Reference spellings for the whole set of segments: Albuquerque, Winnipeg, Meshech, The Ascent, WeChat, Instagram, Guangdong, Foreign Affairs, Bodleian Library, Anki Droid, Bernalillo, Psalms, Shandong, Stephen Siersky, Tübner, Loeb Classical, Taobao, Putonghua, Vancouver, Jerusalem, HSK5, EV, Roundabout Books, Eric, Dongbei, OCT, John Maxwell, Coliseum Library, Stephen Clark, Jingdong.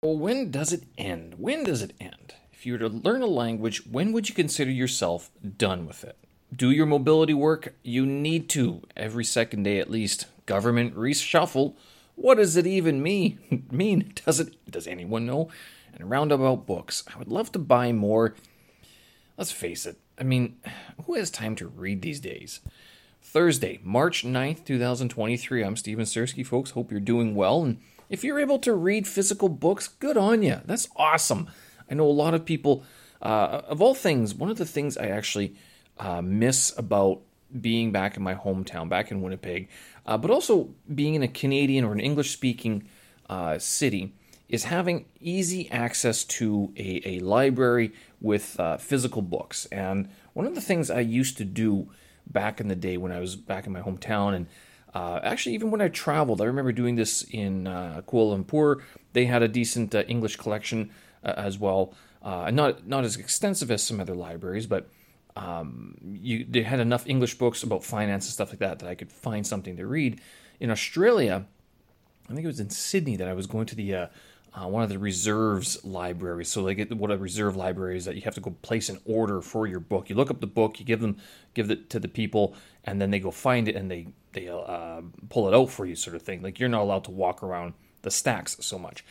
Well, when does it end? When does it end? If you were to learn a language, when would you consider yourself done with it? Do your mobility work? You need to. Every second day at least. Government reshuffle. What does it even mean? Does anyone know? And Roundabout Books. I would love to buy more. Let's face it. I mean, who has time to read these days? Thursday, March 9th, 2023. I'm Stephen Siersky, folks. Hope you're doing well. And if you're able to read physical books, good on you. That's awesome. I know a lot of people, of all things, one of the things I actually miss about being back in my hometown, back in Winnipeg, but also being in a Canadian or an English-speaking city, is having easy access to a library with physical books. And one of the things I used to do back in the day when I was back in my hometown, and actually, even when I traveled, I remember doing this in Kuala Lumpur. They had a decent English collection as well, not as extensive as some other libraries, but they had enough English books about finance and stuff like that that I could find something to read. In Australia, I think it was in Sydney that I was going to the one of the reserves libraries. So like what a reserve library is, that you have to go place an order for your book. You look up the book, you give it to the people, and then they go find it and they pull it out for you, sort of thing. Like, you're not allowed to walk around the stacks so much.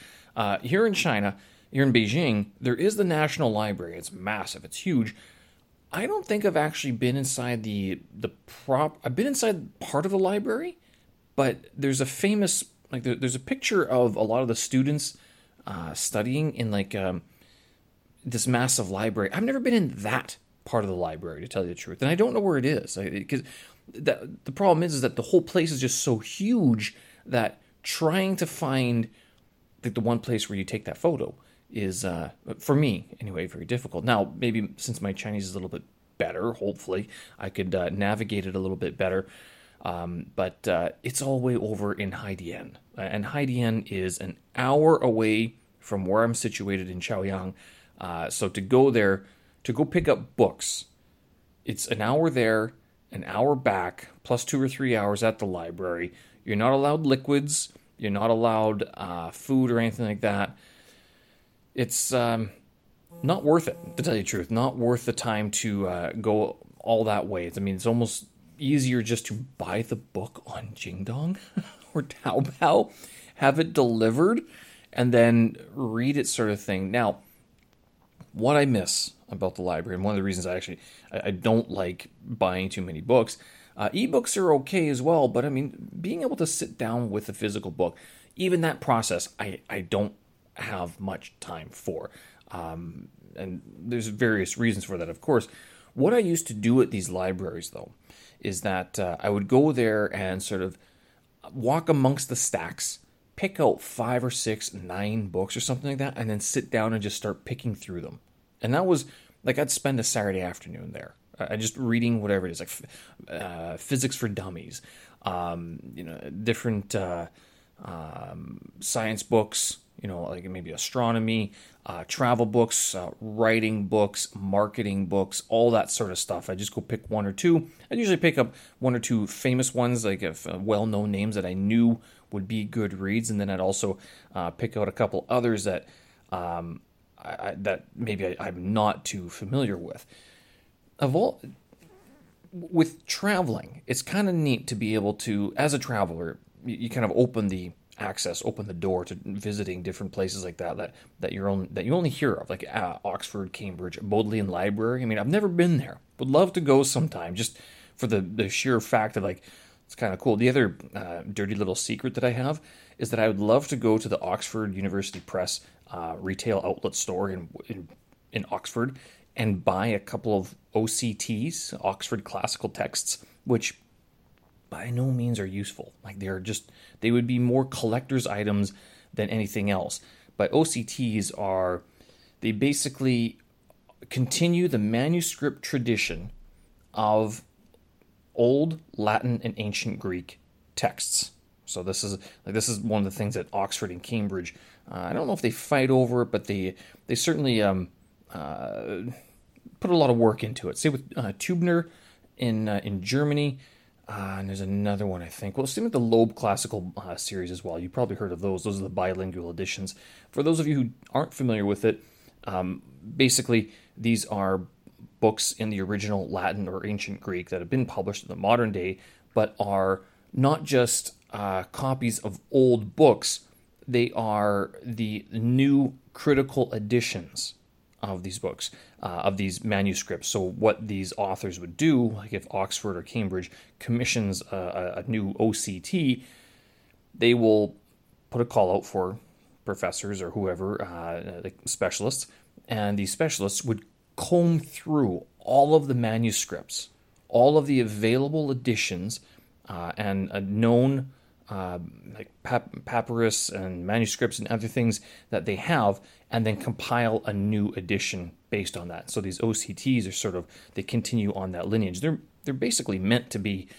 Here in China, here in Beijing, there is the National Library. It's massive. It's huge. I don't think I've actually been inside I've been inside part of the library, but there's a famous, like, there's a picture of a lot of the students studying in this massive library. I've never been in that part of the library, to tell you the truth, and I don't know where it is, because the problem is that the whole place is just so huge that trying to find the one place where you take that photo is, for me anyway, very difficult. Now, maybe since my Chinese is a little bit better, hopefully I could navigate it a little bit better. But it's all way over in Haidian. And Haidian is an hour away from where I'm situated in Chaoyang. So to go there, to go pick up books, it's an hour there, an hour back, plus 2 or 3 hours at the library. You're not allowed liquids. You're not allowed food or anything like that. It's not worth it, to tell you the truth. Not worth the time to go all that way. It's almost easier just to buy the book on Jingdong or Taobao, have it delivered, and then read it, sort of thing. Now, what I miss about the library, and one of the reasons I don't like buying too many books, ebooks are okay as well, but I mean, being able to sit down with a physical book, even that process, I don't have much time for. And there's various reasons for that, of course. What I used to do at these libraries, though, is that I would go there and sort of walk amongst the stacks, pick out 5 or 6, 9 books or something like that, and then sit down and just start picking through them. And that was, like, I'd spend a Saturday afternoon there, just reading whatever it is, like Physics for Dummies, different science books, like maybe astronomy, travel books, writing books, marketing books, all that sort of stuff. I just go pick one or two. I usually pick up one or two famous ones, like well-known names that I knew would be good reads, and then I'd also pick out a couple others that that maybe I'm not too familiar with. With traveling, it's kind of neat to be able to, as a traveler, you kind of open the door to visiting different places like that you only hear of, like Oxford, Cambridge, Bodleian Library. I mean, I've never been there. Would love to go sometime, just for the sheer fact that, like, it's kind of cool. The other dirty little secret that I have is that I would love to go to the Oxford University Press retail outlet store in Oxford and buy a couple of OCTs, Oxford Classical Texts, which by no means are useful. Like, they would be more collector's items than anything else. But OCTs they basically continue the manuscript tradition of old Latin and ancient Greek texts. So this is one of the things that Oxford and Cambridge, I don't know if they fight over it, but they certainly put a lot of work into it. Say with Tübner in Germany, And there's another one, I think. Well, same with the Loeb Classical series as well. You probably heard of those. Those are the bilingual editions. For those of you who aren't familiar with it, basically these are books in the original Latin or ancient Greek that have been published in the modern day, but are not just copies of old books. They are the new critical editions of these books, of these manuscripts. So what these authors would do, like if Oxford or Cambridge commissions a new OCT, they will put a call out for professors or whoever, like specialists, and these specialists would comb through all of the manuscripts, all of the available editions, and a known like papyrus and manuscripts and other things that they have, and then compile a new edition based on that. So these OCTs are sort of, they continue on that lineage. They're basically meant to be,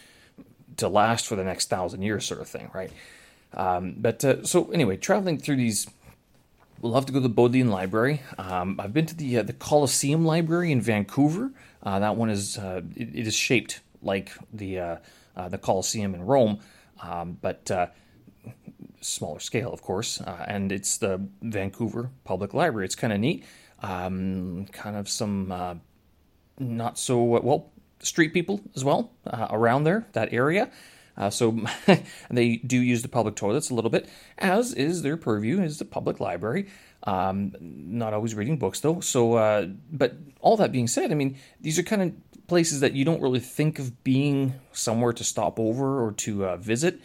to last for the next 1,000 years sort of thing, right? So anyway, traveling through these, we'll have to go to the Bodleian Library. I've been to the Coliseum Library in Vancouver. That one is, it is shaped like the Coliseum in Rome, but smaller scale, of course, and it's the Vancouver Public Library. It's kind of neat, kind of some not so, well, street people as well around there, that area, so they do use the public toilets a little bit, as is their purview, is the public library. Not always reading books, though, so, but all that being said, I mean, these are kind of places that you don't really think of being somewhere to stop over or to visit,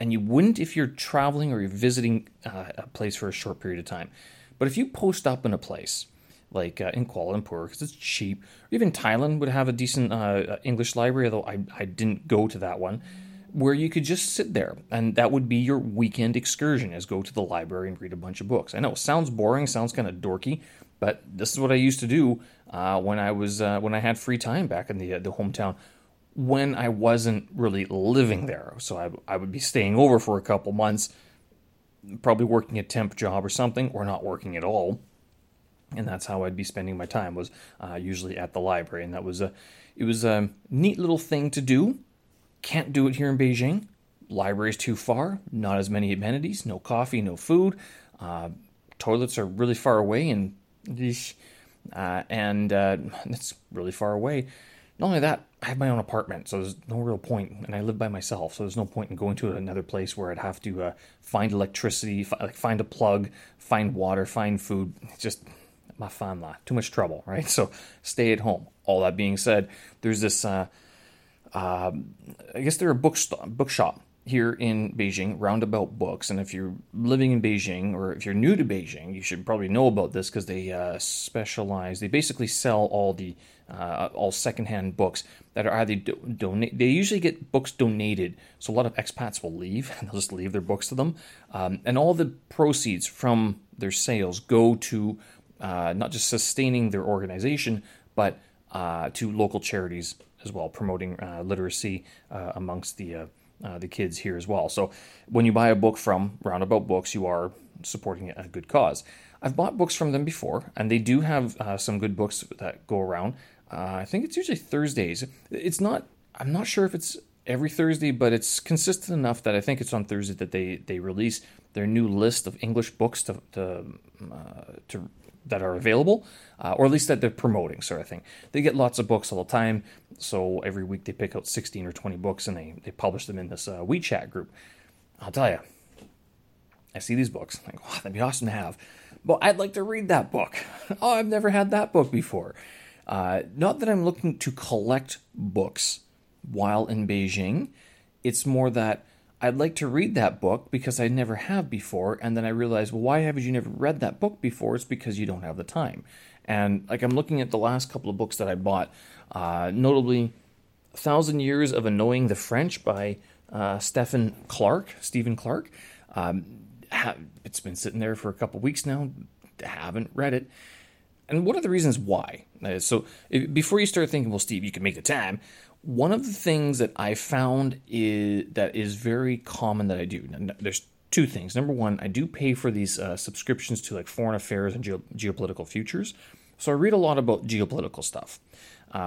and you wouldn't if you're traveling or you're visiting a place for a short period of time. But if you post up in a place, like in Kuala Lumpur, because it's cheap, or even Thailand would have a decent English library, although I didn't go to that one, where you could just sit there, and that would be your weekend excursion, is go to the library and read a bunch of books. I know, sounds boring, sounds kind of dorky, but this is what I used to do when I had free time back in the hometown, when I wasn't really living there. So I would be staying over for a couple months, probably working a temp job or something, or not working at all. And that's how I'd be spending my time, was usually at the library. And that was a neat little thing to do. Can't do it here in Beijing. Library's too far. Not as many amenities. No coffee, no food. Toilets are really far away, and it's really far away. Not only that, I have my own apartment, so there's no real point, and I live by myself, so there's no point in going to another place where I'd have to find electricity, find a plug, find water, find food. It's just my fan la, too much trouble, right? So stay at home. All that being said, there's this, I guess they're a bookshop here in Beijing, Roundabout Books, and if you're living in Beijing, or if you're new to Beijing, you should probably know about this, because they specialize, they basically sell all secondhand books that are either donate. They usually get books donated, so a lot of expats will leave, and they'll just leave their books to them, and all the proceeds from their sales go to not just sustaining their organization, but to local charities as well, promoting literacy amongst the kids here as well. So when you buy a book from Roundabout Books, you are supporting a good cause. I've bought books from them before, and they do have some good books that go around. I think it's usually Thursdays. It's not, I'm not sure if it's every Thursday, but it's consistent enough that I think it's on Thursday that they release their new list of English books to that are available, or at least that they're promoting, sort of thing. They get lots of books all the time, so every week they pick out 16 or 20 books, and they publish them in this WeChat group. I'll tell you, I see these books, I'm like, wow, that'd be awesome to have. But I'd like to read that book. Oh, I've never had that book before. Not that I'm looking to collect books while in Beijing. It's more that I'd like to read that book because I never have before, and then I realize, well, why haven't you never read that book before? It's because you don't have the time. And like, I'm looking at the last couple of books that I bought, notably 1,000 Years of Annoying the French by Stephen Clark. It's been sitting there for a couple of weeks now, haven't read it. And one of the reasons why, so before you start thinking, well, Steve, you can make the time, one of the things that I found is very common that I do. Now, there's two things. Number one, I do pay for these subscriptions to like Foreign Affairs and Geopolitical Futures. So I read a lot about geopolitical stuff.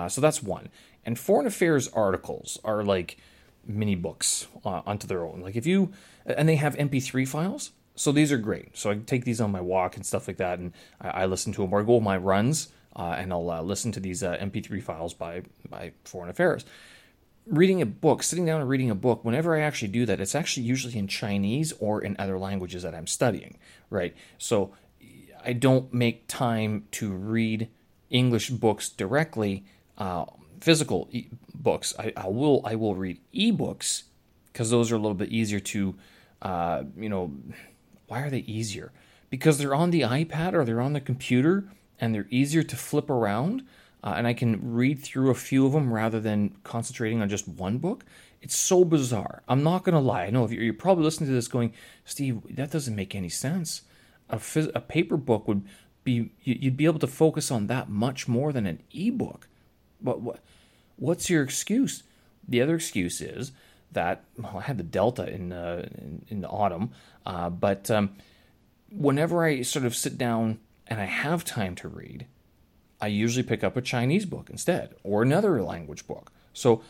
So that's one. And Foreign Affairs articles are like mini books onto their own. Like if you, and they have MP3 files. So these are great. So I take these on my walk and stuff like that. And I listen to them, or I go on my runs and I'll listen to these MP3 files by Foreign Affairs. Reading a book, sitting down and reading a book, whenever I actually do that, it's actually usually in Chinese or in other languages that I'm studying, right? So I don't make time to read English books directly, physical books. I will read ebooks because those are a little bit easier to, why are they easier? Because they're on the iPad or they're on the computer and they're easier to flip around. And I can read through a few of them rather than concentrating on just one book. It's so bizarre. I'm not going to lie. I know if you're probably listening to this going, Steve, that doesn't make any sense. A paper book would be, you'd be able to focus on that much more than an ebook. But what's your excuse? The other excuse is that, well, I had the Delta in the autumn, but whenever I sort of sit down and I have time to read, I usually pick up a Chinese book instead, or another language book. So,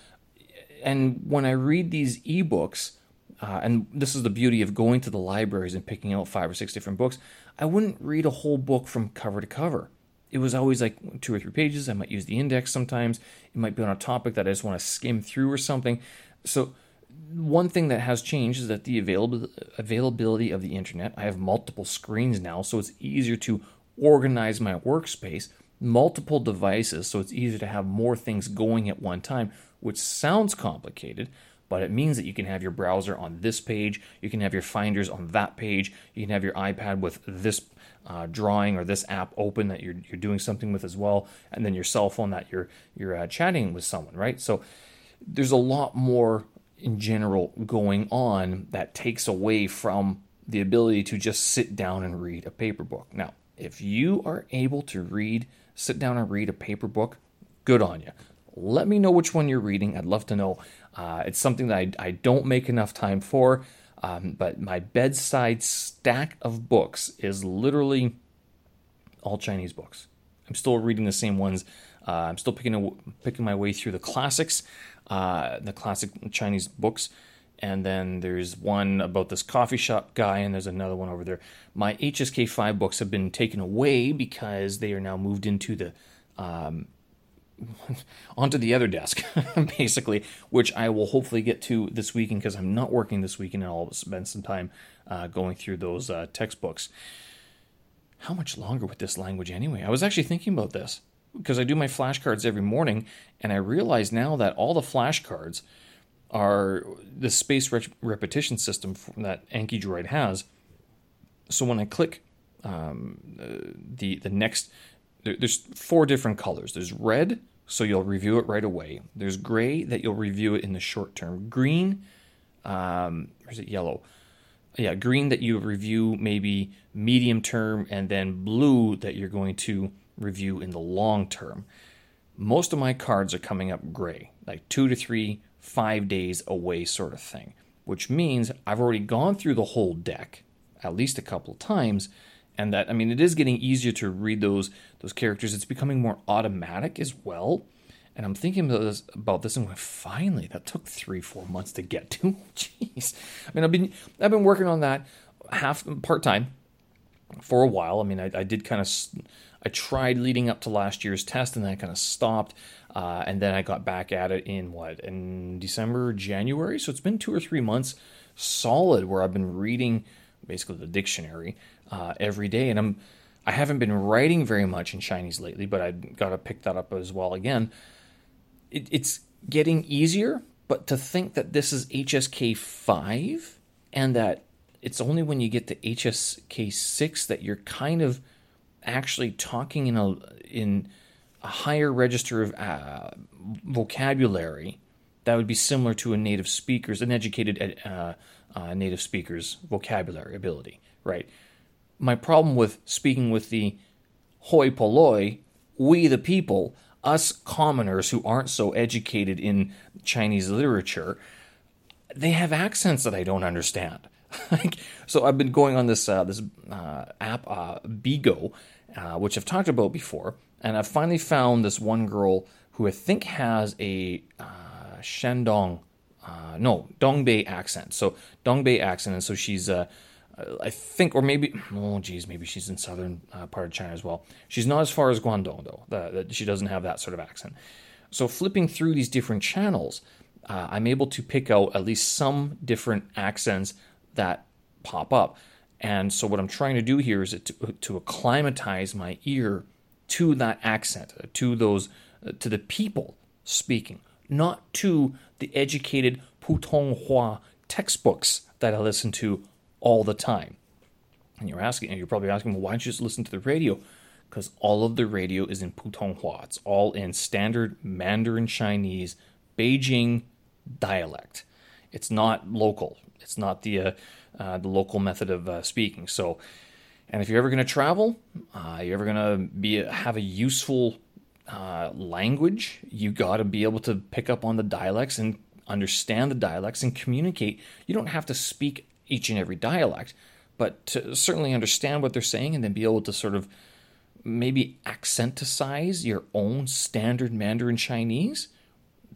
and when I read these ebooks, and this is the beauty of going to the libraries and picking out 5 or 6 different books, I wouldn't read a whole book from cover to cover. It was always like 2 or 3 pages. I might use the index sometimes. It might be on a topic that I just want to skim through or something. So one thing that has changed is that the availability of the internet, I have multiple screens now, so it's easier to organize my workspace, multiple devices, so it's easier to have more things going at one time, which sounds complicated, but it means that you can have your browser on this page, you can have your finders on that page, you can have your iPad with this drawing or this app open that you're doing something with as well, and then your cell phone that you're chatting with someone, right? So there's a lot more in general going on that takes away from the ability to just sit down and read a paper book. Now, if you are able to sit down and read a paper book, good on you. Let me know which one you're reading. I'd love to know. It's something that I don't make enough time for, but my bedside stack of books is literally all Chinese books. I'm still reading the same ones. I'm still picking my way through the classics, the classic Chinese books. And then there's one about this coffee shop guy, and there's another one over there. My HSK5 books have been taken away because they are now moved into the onto the other desk, basically, which I will hopefully get to this weekend because I'm not working this weekend, and I'll spend some time going through those textbooks. How much longer with this language anyway? I was actually thinking about this because I do my flashcards every morning, and I realize now that all the flashcards are the space repetition system that Anki Droid has. So when I click the next, there's 4 different colors. There's red, so you'll review it right away. There's gray that you'll review it in the short term. Green, or is it yellow? Yeah, green that you review maybe medium term, and then blue that you're going to review in the long term. Most of my cards are coming up gray, like 2 to 3 5 days away sort of thing, which means I've already gone through the whole deck at least a couple of times, and that, I mean, it is getting easier to read those characters. It's becoming more automatic as well, and I'm thinking about this and going, finally, that took 3-4 months to get to. Jeez. I mean, I've been working on that part-time for a while. I mean, I tried leading up to last year's test, and then I kind of stopped, and then I got back at it in December or January. So it's been 2 or 3 months solid where I've been reading basically the dictionary every day, and I haven't been writing very much in Chinese lately, but I've got to pick that up as well again. It's getting easier, but to think that this is HSK5 and that it's only when you get to HSK6 that you're kind of actually talking in a higher register of vocabulary that would be similar to an educated native speaker's vocabulary ability, right? My problem with speaking with the hoi polloi, we the people, us commoners who aren't so educated in Chinese literature, they have accents that I don't understand. So I've been going on this app, Bigo, which I've talked about before, and I've finally found this one girl who I think has a Shandong Dongbei accent. So Dongbei accent, and so she's I think, or maybe, maybe she's in southern part of China as well. She's not as far as Guangdong, though. She doesn't have that sort of accent. So flipping through these different channels, I'm able to pick out at least some different accents that pop up. And so what I'm trying to do here is to acclimatize my ear to that accent, to the people speaking, not to the educated Putonghua textbooks that I listen to all the time. And you're probably asking, well, why don't you just listen to the radio? Because all of the radio is in Putonghua. It's all in standard Mandarin Chinese, Beijing dialect. It's not local. It's not the local method of speaking. So, and if you're ever going to travel, you're ever going to have a useful language, you got to be able to pick up on the dialects and understand the dialects and communicate. You don't have to speak each and every dialect, but to certainly understand what they're saying and then be able to sort of maybe accenticize your own standard Mandarin Chinese.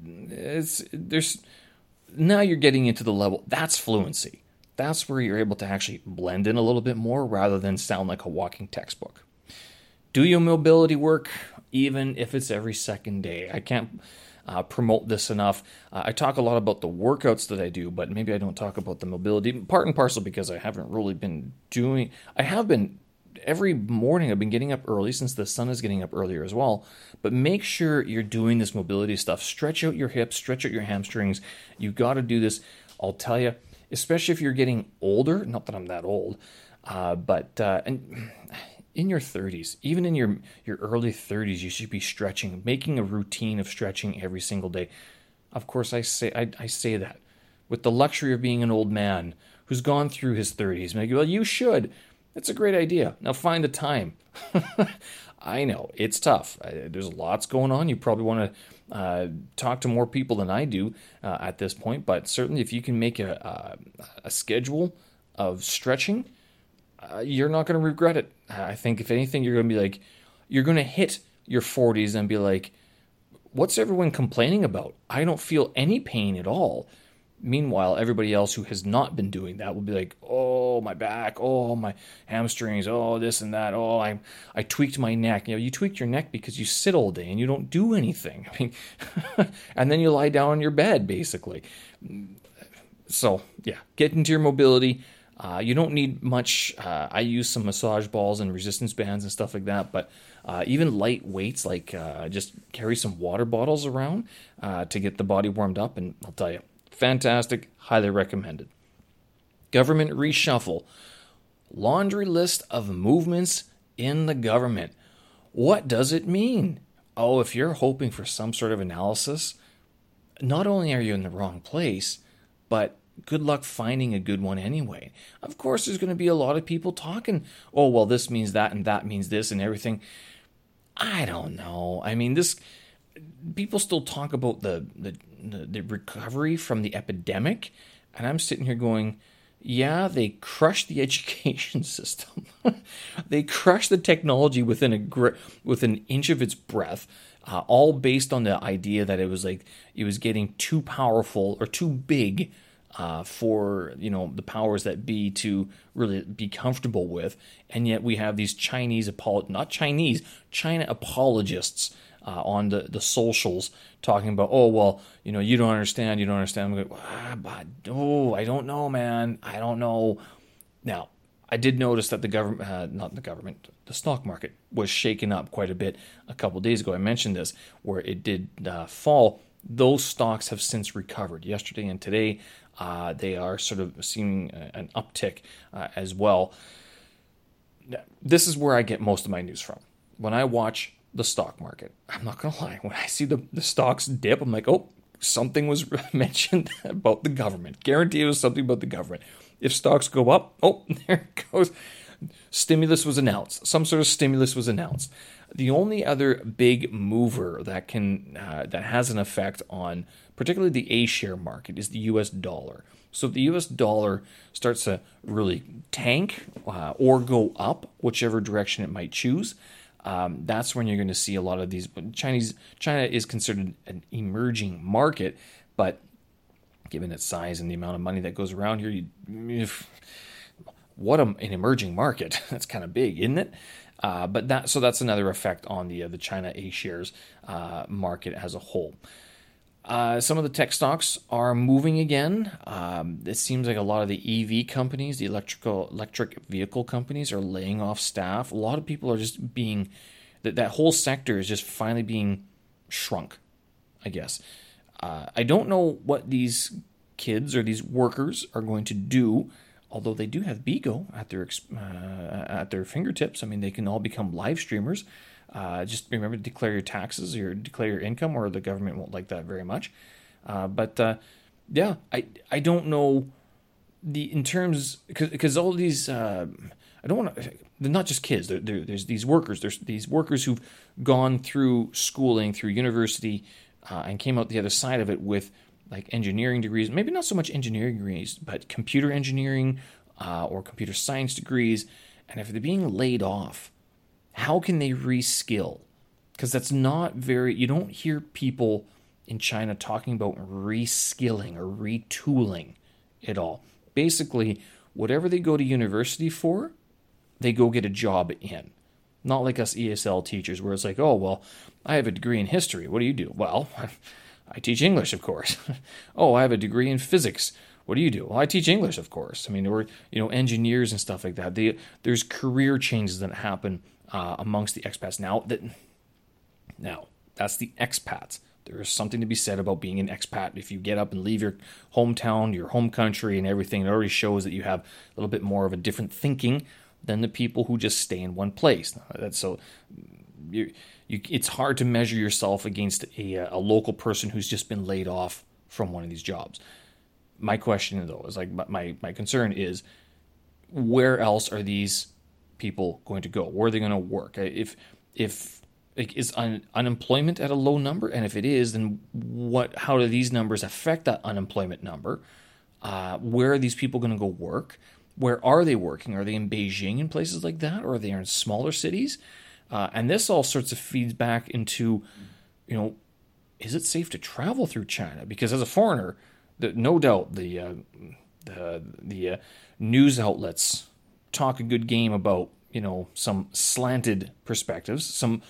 Now you're getting into the level, that's fluency. That's where you're able to actually blend in a little bit more rather than sound like a walking textbook. Do your mobility work, even if it's every second day. I can't promote this enough. I talk a lot about the workouts that I do, but maybe I don't talk about the mobility, part and parcel, because I haven't really been doing... every morning I've been getting up early, since the sun is getting up earlier as well. But make sure you're doing this mobility stuff. Stretch out your hips, stretch out your hamstrings. You got to do this. I'll tell you, especially if you're getting older, not that I'm that old, but in your 30s, even in your early 30s, you should be stretching, making a routine of stretching every single day. Of course, I say that with the luxury of being an old man who's gone through his 30s. Maybe, well, you should. It's a great idea. Now find a time. I know, it's tough. There's lots going on. You probably want to talk to more people than I do at this point, but certainly if you can make a schedule of stretching, you're not going to regret it. I think if anything, you're going to hit your 40s and be like, what's everyone complaining about? I don't feel any pain at all. Meanwhile, everybody else who has not been doing that will be like, oh, my back, oh, my hamstrings, oh, this and that, oh, I tweaked my neck. You tweaked your neck because you sit all day and you don't do anything. And then you lie down on your bed, basically. So, yeah, get into your mobility. You don't need much. I use some massage balls and resistance bands and stuff like that, but even light weights, like just carry some water bottles around to get the body warmed up, and I'll tell you, fantastic, highly recommended. Government reshuffle. Laundry list of movements in the government. What does it mean? Oh, if you're hoping for some sort of analysis, not only are you in the wrong place, but good luck finding a good one anyway. Of course, there's going to be a lot of people talking, oh, well, this means that and that means this and everything. I don't know. I mean, people still talk about the recovery from the epidemic, and I'm sitting here going, yeah, they crushed the education system. They crushed the technology with an inch of its breath, all based on the idea that it was getting too powerful or too big for the powers that be to really be comfortable with. And yet we have these China apologists on the socials talking about, oh, well, you don't understand, you don't understand. I'm going, I don't know, man. I don't know. Now, I did notice that the stock market was shaken up quite a bit a couple days ago. I mentioned this, where it did fall. Those stocks have since recovered. Yesterday and today, they are sort of seeing an uptick as well. This is where I get most of my news from. When I watch the stock market, I'm not going to lie, when I see the stocks dip, I'm like, oh, something was mentioned about the government. Guarantee it was something about the government. If stocks go up, oh, there it goes. Stimulus was announced. Some sort of stimulus was announced. The only other big mover that that has an effect on particularly the A-share market is the U.S. dollar. So if the U.S. dollar starts to really tank or go up, whichever direction it might choose, that's when you're going to see a lot of these. China is considered an emerging market, but given its size and the amount of money that goes around here, what an emerging market. That's kind of big, isn't it? So that's another effect on the China A-shares market as a whole. Some of the tech stocks are moving again. It seems like a lot of the EV companies, the electric vehicle companies, are laying off staff. A lot of people are just being, that whole sector is just finally being shrunk, I guess. I don't know what these kids or these workers are going to do, although they do have Bigo at their fingertips. I mean, they can all become live streamers. Just remember to declare your taxes or declare your income, or the government won't like that very much. I don't know because all these I don't want to. They're not just kids. There's these workers. There's these workers who've gone through schooling, through university, and came out the other side of it with like engineering degrees. Maybe not so much engineering degrees, but computer engineering or computer science degrees. And if they're being laid off, how can they reskill? Because that's not you don't hear people in China talking about reskilling or retooling at all. Basically, whatever they go to university for, they go get a job in. Not like us ESL teachers where it's like, oh, well, I have a degree in history. What do you do? Well, I teach English, of course. Oh, I have a degree in physics. What do you do? Well, I teach English, of course. I mean, or, engineers and stuff like that. There's career changes that happen amongst the expats. Now, that's the expats. There is something to be said about being an expat. If you get up and leave your hometown, your home country and everything, it already shows that you have a little bit more of a different thinking than the people who just stay in one place. So it's hard to measure yourself against a local person who's just been laid off from one of these jobs. My question, though, is like my concern is, where else are these people going to go? Where are they going to work? Is unemployment at a low number? And if it is, then how do these numbers affect that unemployment number? Where are these people going to go work? Where are they working? Are they in Beijing and places like that? Or are they in smaller cities? And this all sorts of feeds back into, is it safe to travel through China? Because as a foreigner, no doubt the news outlets talk a good game about some slanted perspectives, some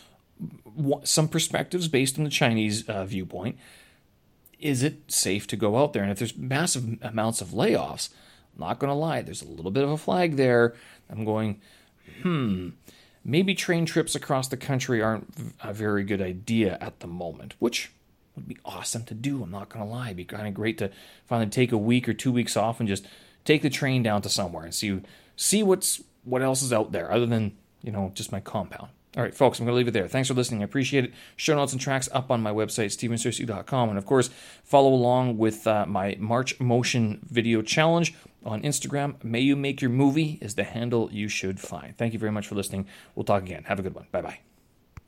perspectives based on the Chinese viewpoint. Is it safe to go out there? And if there's massive amounts of layoffs, I'm not going to lie, there's a little bit of a flag there. I'm going, maybe train trips across the country aren't a very good idea at the moment, which would be awesome to do. I'm not going to lie. It'd be kind of great to finally take a week or 2 weeks off and just take the train down to somewhere and see what else is out there other than, just my compound. All right, folks, I'm going to leave it there. Thanks for listening. I appreciate it. Show notes and tracks up on my website, stephensiersky.com. And, of course, follow along with my March Motion Video Challenge on Instagram. May You Make Your Movie is the handle you should find. Thank you very much for listening. We'll talk again. Have a good one. Bye-bye.